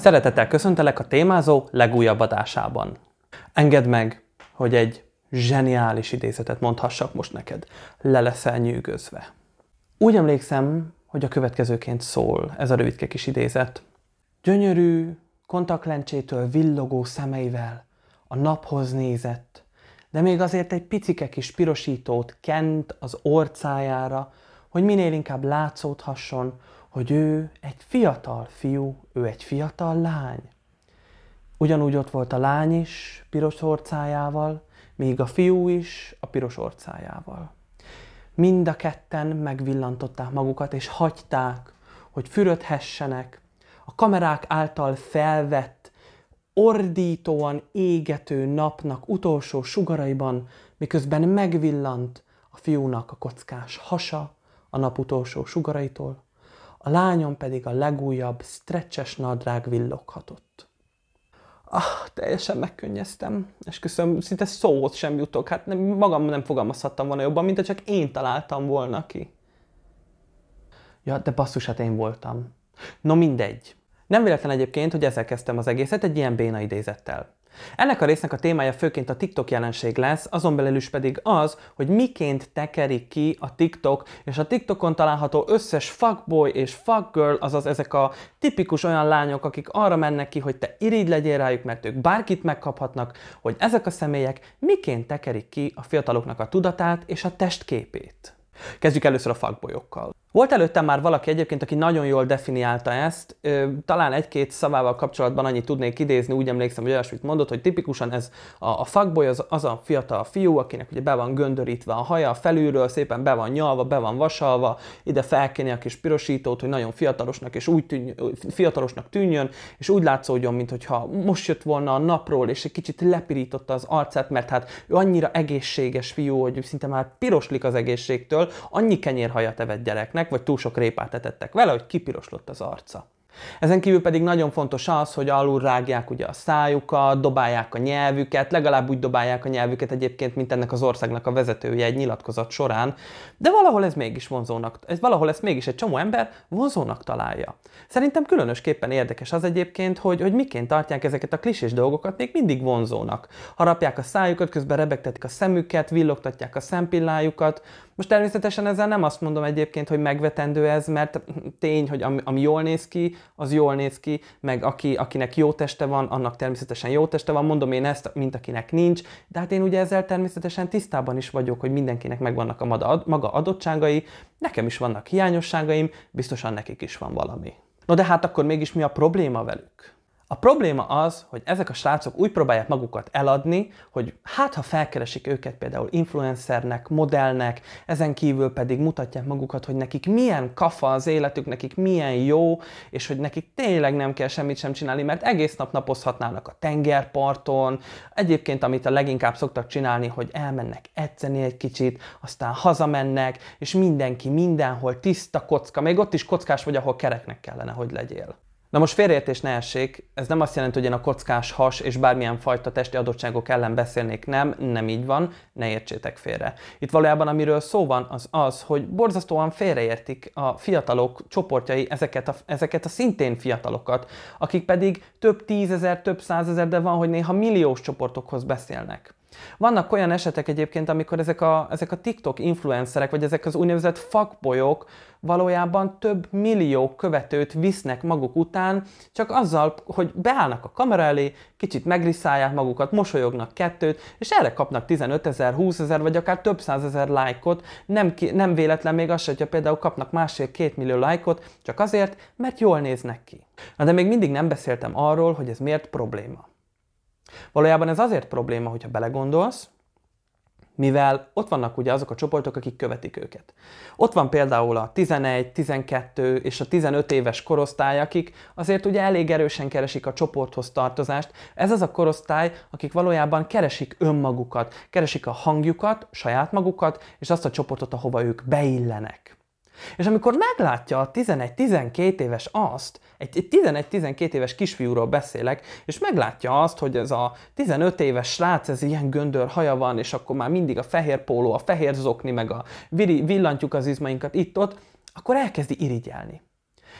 Szeretettel köszöntelek a témázó legújabb adásában. Engedd meg, hogy egy zseniális idézetet mondhassak most neked. Le leszel nyűgözve. Úgy emlékszem, hogy a következőként szól ez a rövidke kis idézet. Gyönyörű, kontaktlencsétől villogó szemeivel a naphoz nézett, de még azért egy picike kis pirosítót kent az orcájára, hogy minél inkább látszódhasson, hogy ő egy fiatal fiú, ő egy fiatal lány. Ugyanúgy ott volt a lány is piros orcájával, míg a fiú is a piros orcájával. Mind a ketten megvillantották magukat, és hagyták, hogy fürödhessenek. A kamerák által felvett, ordítóan égető napnak utolsó sugaraiban, miközben megvillant a fiúnak a kockás hasa a nap utolsó sugaraitól, a lányon pedig a legújabb stretches nadrág villoghatott. Teljesen megkönnyeztem, és köszönöm, szinte szóhoz sem jutok, hát magam nem fogalmazhattam volna jobban, mint csak én találtam volna ki. Ja, de basszus, hát én voltam. No mindegy. Nem véletlen egyébként, hogy ezzel kezdtem az egészet egy ilyen béna idézettel. Ennek a résznek a témája főként a TikTok jelenség lesz, azon belül is pedig az, hogy miként tekeri ki a TikTok, és a TikTokon található összes fuckboy és fuckgirl, azaz ezek a tipikus olyan lányok, akik arra mennek ki, hogy te irigy legyél rájuk, mert ők bárkit megkaphatnak, hogy ezek a személyek miként tekerik ki a fiataloknak a tudatát és a testképét. Kezdjük először a fuckboyokkal. Volt előttem már valaki egyébként, aki nagyon jól definiálta ezt, talán egy-két szavával kapcsolatban annyit tudnék idézni, úgy emlékszem, hogy olyasmit mondott, hogy tipikusan ez a fuckboy az a fiatal fiú, akinek ugye be van göndörítve a haja, felülről szépen be van nyalva, be van vasalva, ide felkéne a kis pirosítót, hogy nagyon fiatalosnak és fiatalosnak tűnjön, és úgy látszódjon, mintha most jött volna a napról, és egy kicsit lepirította az arcát, mert hát ő annyira egészséges fiú, hogy szinte már piroslik az egészségtől, annyi kenyérhajat evett gyereknek, vagy túl sok répát etettek vele, hogy kipiroslott az arca. Ezen kívül pedig nagyon fontos az, hogy alul rágják ugye a szájukat, dobálják a nyelvüket, legalább úgy dobálják a nyelvüket egyébként, mint ennek az országnak a vezetője egy nyilatkozat során, de valahol ez mégis vonzónak, valahol ezt mégis egy csomó ember vonzónak találja. Szerintem különösképpen érdekes az egyébként, hogy miként tartják ezeket a klisés dolgokat még mindig vonzónak. Harapják a szájukat, közben rebegtetik a szemüket, villogtatják a szempillájukat. Most természetesen ezzel nem azt mondom egyébként, hogy megvetendő ez, mert tény, hogy ami jól néz ki, az jól néz ki, meg akinek jó teste van, annak természetesen jó teste van, mondom én ezt, mint akinek nincs, de hát én ugye ezzel természetesen tisztában is vagyok, hogy mindenkinek megvannak a maga adottságai, nekem is vannak hiányosságaim, biztosan nekik is van valami. No de hát akkor mégis mi a probléma velük? A probléma az, hogy ezek a srácok úgy próbálják magukat eladni, hogy hát ha felkeresik őket például influencernek, modellnek, ezen kívül pedig mutatják magukat, hogy nekik milyen kafa az életük, nekik milyen jó, és hogy nekik tényleg nem kell semmit sem csinálni, mert egész nap napozhatnának a tengerparton. Egyébként, amit a leginkább szoktak csinálni, hogy elmennek edzeni egy kicsit, aztán hazamennek, és mindenki mindenhol tiszta kocka, még ott is kockás vagy, ahol kereknek kellene, hogy legyél. Na most félreértés ne essék, ez nem azt jelenti, hogy én a kockás has és bármilyen fajta testi adottságok ellen beszélnék, nem így van, ne értsétek félre. Itt valójában amiről szó van, az az, hogy borzasztóan félreértik a fiatalok csoportjai ezeket a szintén fiatalokat, akik pedig több tízezer, több százezer, de van, hogy néha milliós csoportokhoz beszélnek. Vannak olyan esetek egyébként, amikor ezek a TikTok influencerek, vagy ezek az úgynevezett fuckboyok valójában több millió követőt visznek maguk után, csak azzal, hogy beállnak a kamera elé, kicsit megriszálják magukat, mosolyognak kettőt, és erre kapnak 15 ezer, 20 ezer, vagy akár több százezer lájkot. Nem véletlen még az, hogyha például kapnak 1,5–2 millió lájkot, csak azért, mert jól néznek ki. Na de még mindig nem beszéltem arról, hogy ez miért probléma. Valójában ez azért probléma, hogyha belegondolsz, mivel ott vannak ugye azok a csoportok, akik követik őket. Ott van például a 11, 12 és a 15 éves korosztály, akik azért ugye elég erősen keresik a csoporthoz tartozást. Ez az a korosztály, akik valójában keresik önmagukat, keresik a hangjukat, saját magukat, és azt a csoportot, ahova ők beillenek. És amikor meglátja a 11-12 éves azt, egy 11-12 éves kisfiúról beszélek, és meglátja azt, hogy ez a 15 éves srác, ez ilyen göndör haja van, és akkor már mindig a fehér póló, a fehér zokni, meg a villantjuk az izmainkat itt-ott, akkor elkezdi irigyelni.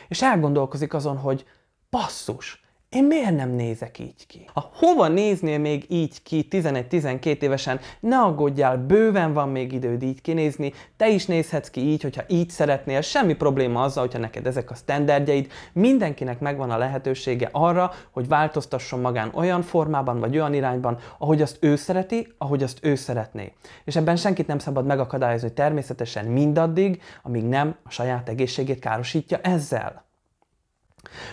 És elgondolkozik azon, hogy basszus, Én miért nem nézek így ki? Ha hova néznél még így ki 11-12 évesen? Ne aggódjál, bőven van még időd így kinézni, te is nézhetsz ki így, hogyha így szeretnél, semmi probléma azzal, hogyha neked ezek a sztenderdjeid, mindenkinek megvan a lehetősége arra, hogy változtasson magán olyan formában, vagy olyan irányban, ahogy azt ő szereti, ahogy azt ő szeretné. És ebben senkit nem szabad megakadályozni természetesen mindaddig, amíg nem a saját egészségét károsítja ezzel.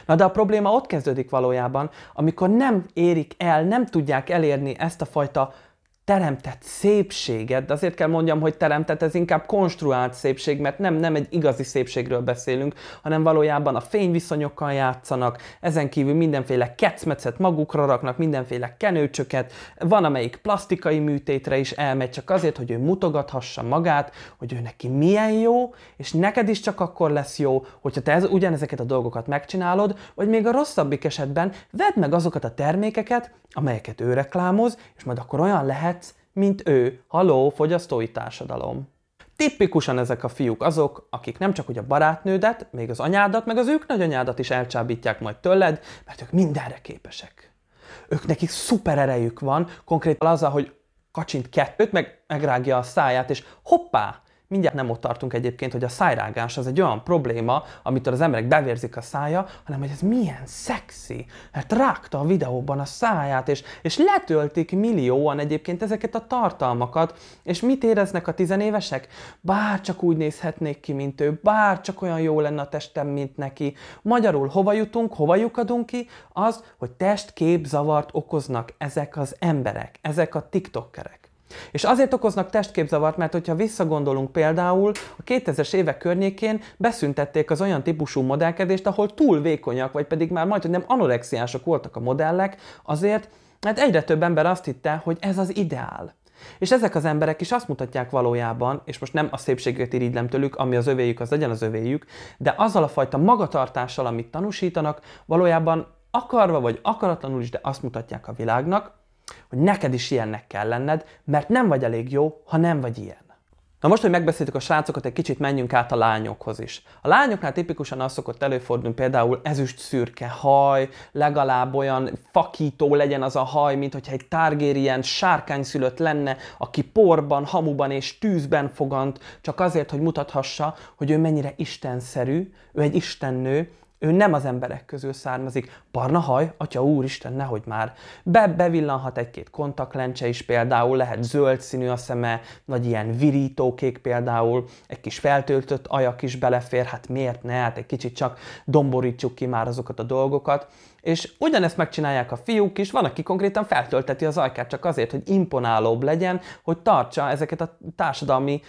Na de a probléma ott kezdődik valójában, amikor nem érik el, nem tudják elérni ezt a fajta teremtett szépséget, de azért kell mondjam, hogy teremtett, ez inkább konstruált szépség, mert nem egy igazi szépségről beszélünk, hanem valójában a fényviszonyokkal játszanak, ezen kívül mindenféle kecmecet magukra raknak, mindenféle kenőcsöket, van amelyik plastikai műtétre is elmegy, csak azért, hogy ő mutogathassa magát, hogy ő neki milyen jó, és neked is csak akkor lesz jó, hogyha te ugyanezeket a dolgokat megcsinálod, vagy még a rosszabbik esetben vedd meg azokat a termékeket, amelyeket ő reklámoz, és majd akkor olyan lehet, mint ő. Halló, fogyasztói társadalom. Tipikusan ezek a fiúk azok, akik nem csak hogy a barátnődet, még az anyádat, meg az ők nagyanyádat is elcsábítják majd tőled, mert ők mindenre képesek. Ők nekik szuper erejük van, konkrétan azzal, hogy kacsint kettőt, meg megrágja a száját, és hoppá! Mindjárt nem ott tartunk egyébként, hogy a szájrágás az egy olyan probléma, amitől az emberek bevérzik a szája, hanem hogy ez milyen szexi, mert rágta a videóban a száját, és letöltik millióan egyébként ezeket a tartalmakat, és mit éreznek a tizenévesek? Bár csak úgy nézhetnék ki, mint ő, bár csak olyan jó lenne a testem, mint neki. Magyarul hova jutunk, hova lyukadunk ki? Az, hogy testképzavart okoznak ezek az emberek, ezek a tiktokkerek. És azért okoznak testképzavart, mert hogyha visszagondolunk például, a 2000-es évek környékén beszüntették az olyan típusú modellkedést, ahol túl vékonyak, vagy pedig már majdnem nem anorexiások voltak a modellek, azért, mert egyre több ember azt hitte, hogy ez az ideál. És ezek az emberek is azt mutatják valójában, és most nem a szépségét irigylem tőlük, ami az övéjük, az legyen az övéjük, de azzal a fajta magatartással, amit tanúsítanak, valójában akarva vagy akaratlanul is, de azt mutatják a világnak, hogy neked is ilyennek kell lenned, mert nem vagy elég jó, ha nem vagy ilyen. Na most, hogy megbeszéltük a srácokat, egy kicsit menjünk át a lányokhoz is. A lányoknál tipikusan az szokott előfordulni, például ezüst szürke haj, legalább olyan fakító legyen az a haj, mint hogyha egy Targaryen sárkányszülött lenne, aki porban, hamuban és tűzben fogant, csak azért, hogy mutathassa, hogy ő mennyire istenszerű, ő egy istennő, ő nem az emberek közül származik. Barna haj, atya úristen, nehogy már. Bevillanhat egy-két kontaktlencse is például, lehet zöld színű a szeme, vagy ilyen virítókék például, egy kis feltöltött ajak is belefér, hát miért ne, hát egy kicsit csak domborítsuk ki már azokat a dolgokat. És ugyanezt megcsinálják a fiúk is, van, aki konkrétan feltölteti az ajkát csak azért, hogy imponálóbb legyen, hogy tartsa ezeket a társadalmi,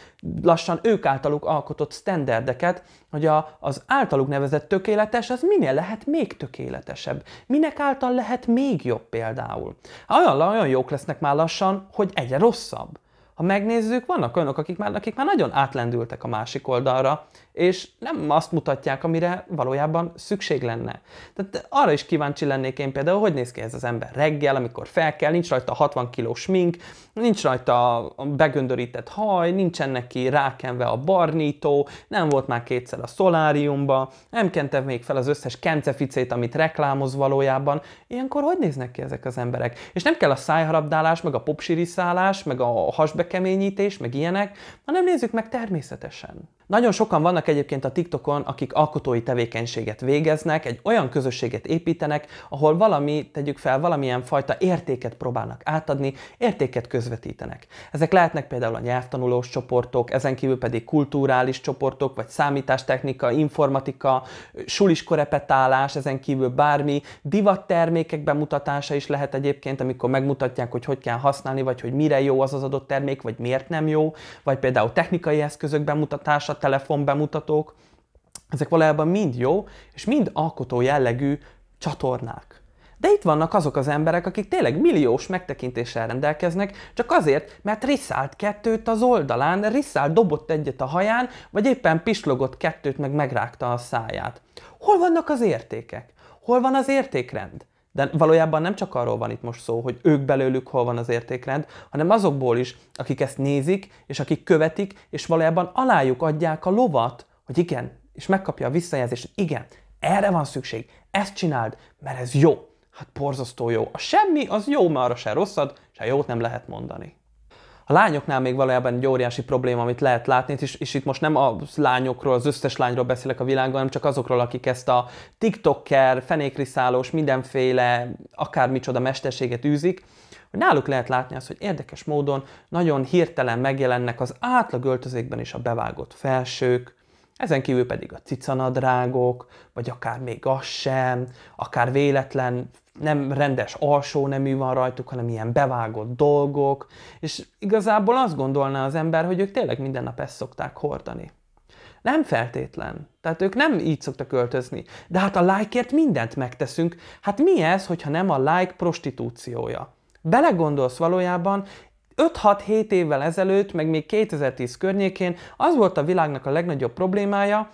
lassan ők általuk alkotott sztenderdeket, hogy az általuk nevezett tökéletes, az minél lehet még tökéletesebb. Minek által lehet még jobb például? Olyan jók lesznek már lassan, hogy egyre rosszabb. Ha megnézzük, vannak olyanok, akik már nagyon átlendültek a másik oldalra, és nem azt mutatják, amire valójában szükség lenne. Tehát arra is kíváncsi lennék én például, hogy néz ki ez az ember reggel, amikor felkel, nincs rajta 60 kilós smink, nincs rajta begöndörített haj, nincsen neki rákenve a barnító, nem volt már kétszer a szoláriumba, nem kente még fel az összes kenceficét, amit reklámoz valójában. Ilyenkor hogy néznek ki ezek az emberek? És nem kell a szájharabdálás, meg a popsiriszálás, meg a hasbekeményítés, meg ilyenek, hanem nézzük meg természetesen. Nagyon sokan vannak egyébként a TikTokon, akik alkotói tevékenységet végeznek, egy olyan közösséget építenek, ahol valamilyen fajta értéket próbálnak átadni, értéket közvetítenek. Ezek lehetnek például a nyelvtanulós csoportok, ezen kívül pedig kulturális csoportok, vagy számítástechnika, informatika, suliskorepetálás, ezen kívül bármi divattermékek bemutatása is lehet egyébként, amikor megmutatják, hogy kell használni, vagy hogy mire jó az az adott termék, vagy miért nem jó, vagy például technikai eszközök bemutatása, telefonbemutatók, ezek valójában mind jó, és mind alkotó jellegű csatornák. De itt vannak azok az emberek, akik tényleg milliós megtekintéssel rendelkeznek, csak azért, mert riszált kettőt az oldalán, riszált dobott egyet a haján, vagy éppen pislogott kettőt, meg megrágta a száját. Hol vannak az értékek? Hol van az értékrend? De valójában nem csak arról van itt most szó, hogy ők belőlük hol van az értékrend, hanem azokból is, akik ezt nézik, és akik követik, és valójában alájuk adják a lovat, hogy igen, és megkapja a visszajelzést, igen, erre van szükség, ezt csináld, mert ez jó. hát borzasztó jó. A semmi az jó, mert arra se rosszad, se jót nem lehet mondani. A lányoknál még valójában egy óriási probléma, amit lehet látni, és itt most nem a lányokról, az összes lányról beszélek a világban, hanem csak azokról, akik ezt a tiktoker, fenékriszálós, mindenféle, akármicsoda mesterséget űzik, hogy náluk lehet látni azt, hogy érdekes módon nagyon hirtelen megjelennek az átlag öltözékben is a bevágott felsők, ezen kívül pedig a cicanadrágok, vagy akár még az sem, akár véletlen, nem rendes alsó nemű van rajtuk, hanem ilyen bevágott dolgok, és igazából azt gondolná az ember, hogy ők tényleg minden nap ezt szokták hordani. Nem feltétlen. Tehát ők nem így szoktak öltözni. De hát a lájkért mindent megteszünk. Hát mi ez, hogyha nem a lájk prostitúciója? Belegondolsz valójában, 5-6-7 évvel ezelőtt, meg még 2010 környékén az volt a világnak a legnagyobb problémája,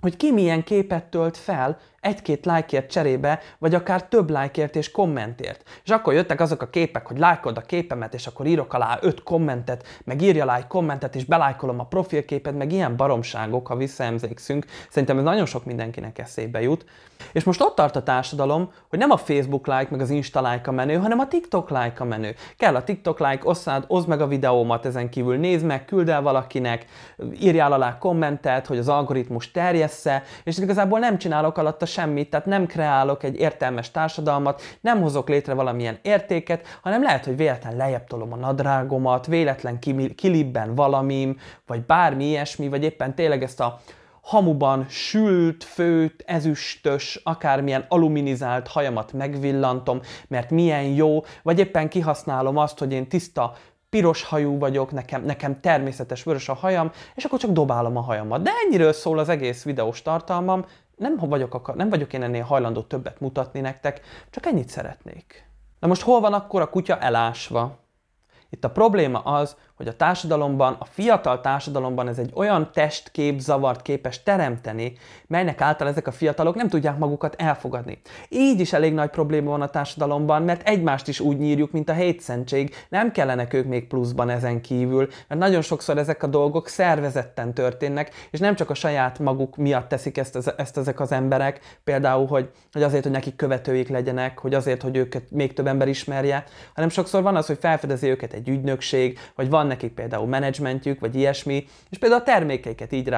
hogy ki milyen képet tölt fel egy-két lájkért cserébe, vagy akár több lájkért és kommentért. És akkor jöttek azok a képek, hogy lájkold a képemet, és akkor írok alá 5 kommentet, meg írja alá egy kommentet, és belájkolom a profilképet, meg ilyen baromságok, ha visszaemlékszünk. Szerintem ez nagyon sok mindenkinek eszébe jut. És most ott tart a társadalom, hogy nem a Facebook like, meg az Insta like a menő, hanem a TikTok like a menő. Kell a TikTok like, oszd meg a videómat, ezen kívül nézd meg, küld el valakinek, írjál alá kommentet, hogy az algoritmus terjessze, és igazából nem csinálok alatta semmit, tehát nem kreálok egy értelmes társadalmat, nem hozok létre valamilyen értéket, hanem lehet, hogy véletlen lejjebb tolom a nadrágomat, véletlen kilibben valamim, vagy bármi ilyesmi, vagy éppen tényleg ezt a hamuban sült, főt, ezüstös, akármilyen aluminizált hajamat megvillantom, mert milyen jó, vagy éppen kihasználom azt, hogy én tiszta, piros hajú vagyok, nekem természetes vörös a hajam, és akkor csak dobálom a hajamat. De ennyiről szól az egész videós tartalmam, nem vagyok én ennél hajlandó többet mutatni nektek, csak ennyit szeretnék. Na most hol van akkor a kutya elásva? Itt a probléma az, hogy a társadalomban, a fiatal társadalomban ez egy olyan testképzavart képes teremteni, melynek által ezek a fiatalok nem tudják magukat elfogadni. Így is elég nagy probléma van a társadalomban, mert egymást is úgy nyírjuk, mint a hétszentség, nem kellenek ők még pluszban ezen kívül, mert nagyon sokszor ezek a dolgok szervezetten történnek, és nem csak a saját maguk miatt teszik ezt ezek az emberek, például, hogy azért, hogy nekik követőik legyenek, hogy azért, hogy őket még több ember ismerje, hanem sokszor van az, hogy felfedezi őket egy ügynökség, vagy van nekik például menedzsmentjük, vagy ilyesmi, és például a termékeiket így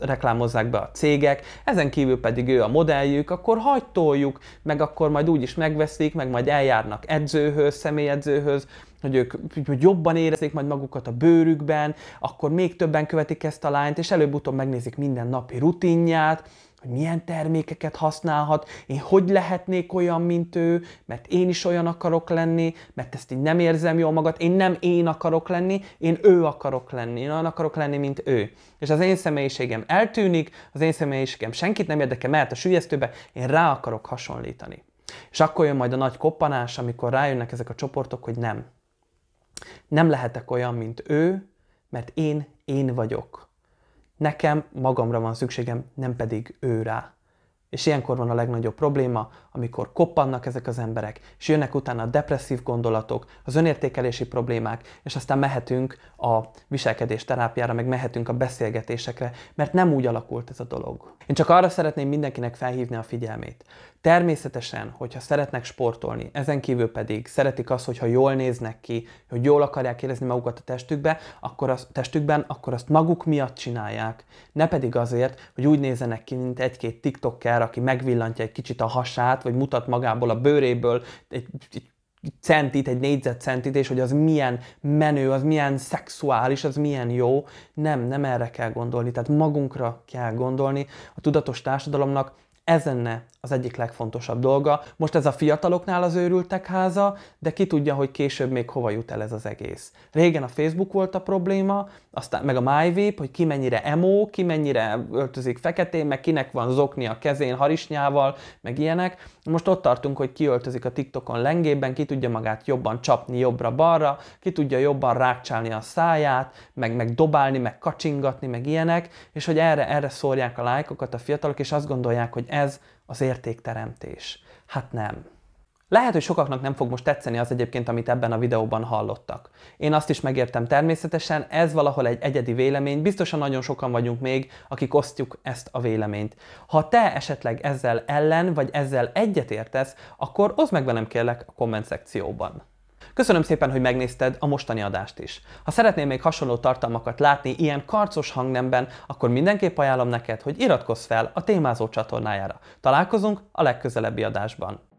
reklámozzák be a cégek, ezen kívül pedig ő a modelljük, akkor hagytoljuk, meg akkor majd úgyis megveszik, meg majd eljárnak edzőhöz, személyedzőhöz, hogy ők jobban érezzék majd magukat a bőrükben, akkor még többen követik ezt a lányt, és előbb-utóbb megnézik minden napi rutinját, hogy milyen termékeket használhat, én hogy lehetnék olyan, mint ő, mert én is olyan akarok lenni, mert ezt így nem érzem jól magad, én nem én akarok lenni, én ő akarok lenni, én olyan akarok lenni, mint ő. És az én személyiségem eltűnik, az én személyiségem senkit nem érdekel, mert a süllyesztőbe én rá akarok hasonlítani. És akkor jön majd a nagy koppanás, amikor rájönnek ezek a csoportok, hogy nem. Nem lehetek olyan, mint ő, mert én vagyok. Nekem magamra van szükségem, nem pedig ő rá. És ilyenkor van a legnagyobb probléma, amikor koppannak ezek az emberek, és jönnek utána a depresszív gondolatok, az önértékelési problémák, és aztán mehetünk a viselkedés terápiára, meg mehetünk a beszélgetésekre, mert nem úgy alakult ez a dolog. Én csak arra szeretném mindenkinek felhívni a figyelmét. Természetesen, hogyha szeretnek sportolni, ezen kívül pedig szeretik azt, hogyha jól néznek ki, hogy jól akarják érezni magukat a testükben, akkor azt maguk miatt csinálják. Ne pedig azért, hogy úgy nézzenek ki, mint egy-két tiktoker, aki megvillantja egy kicsit a hasát, vagy mutat magából a bőréből egy centit, egy négyzetcentit, és hogy az milyen menő, az milyen szexuális, az milyen jó. Nem erre kell gondolni, tehát magunkra kell gondolni. A tudatos társadalomnak ez lenne az egyik legfontosabb dolga. Most ez a fiataloknál az őrültek háza, de ki tudja, hogy később még hova jut el ez az egész. Régen a Facebook volt a probléma, aztán meg a MyVape, hogy ki mennyire emo, ki mennyire öltözik feketén, meg kinek van zokni a kezén harisnyával, meg ilyenek. Most ott tartunk, hogy ki öltözik a TikTokon lengében, ki tudja magát jobban csapni jobbra-balra, ki tudja jobban rákcsálni a száját, meg dobálni, meg kacsingatni, meg ilyenek, és hogy erre szórják a lájkokat a fiatalok, és azt gondolják, hogy ez az értékteremtés. Hát nem. Lehet, hogy sokaknak nem fog most tetszeni az egyébként, amit ebben a videóban hallottak. Én azt is megértem természetesen, ez valahol egy egyedi vélemény, biztosan nagyon sokan vagyunk még, akik osztjuk ezt a véleményt. Ha te esetleg ezzel ellen, vagy ezzel egyetértesz, akkor oszd meg velem kérlek a komment szekcióban. Köszönöm szépen, hogy megnézted a mostani adást is. Ha szeretnél még hasonló tartalmakat látni ilyen karcos hangnemben, akkor mindenképp ajánlom neked, hogy iratkozz fel a Témázó csatornájára. Találkozunk a legközelebbi adásban.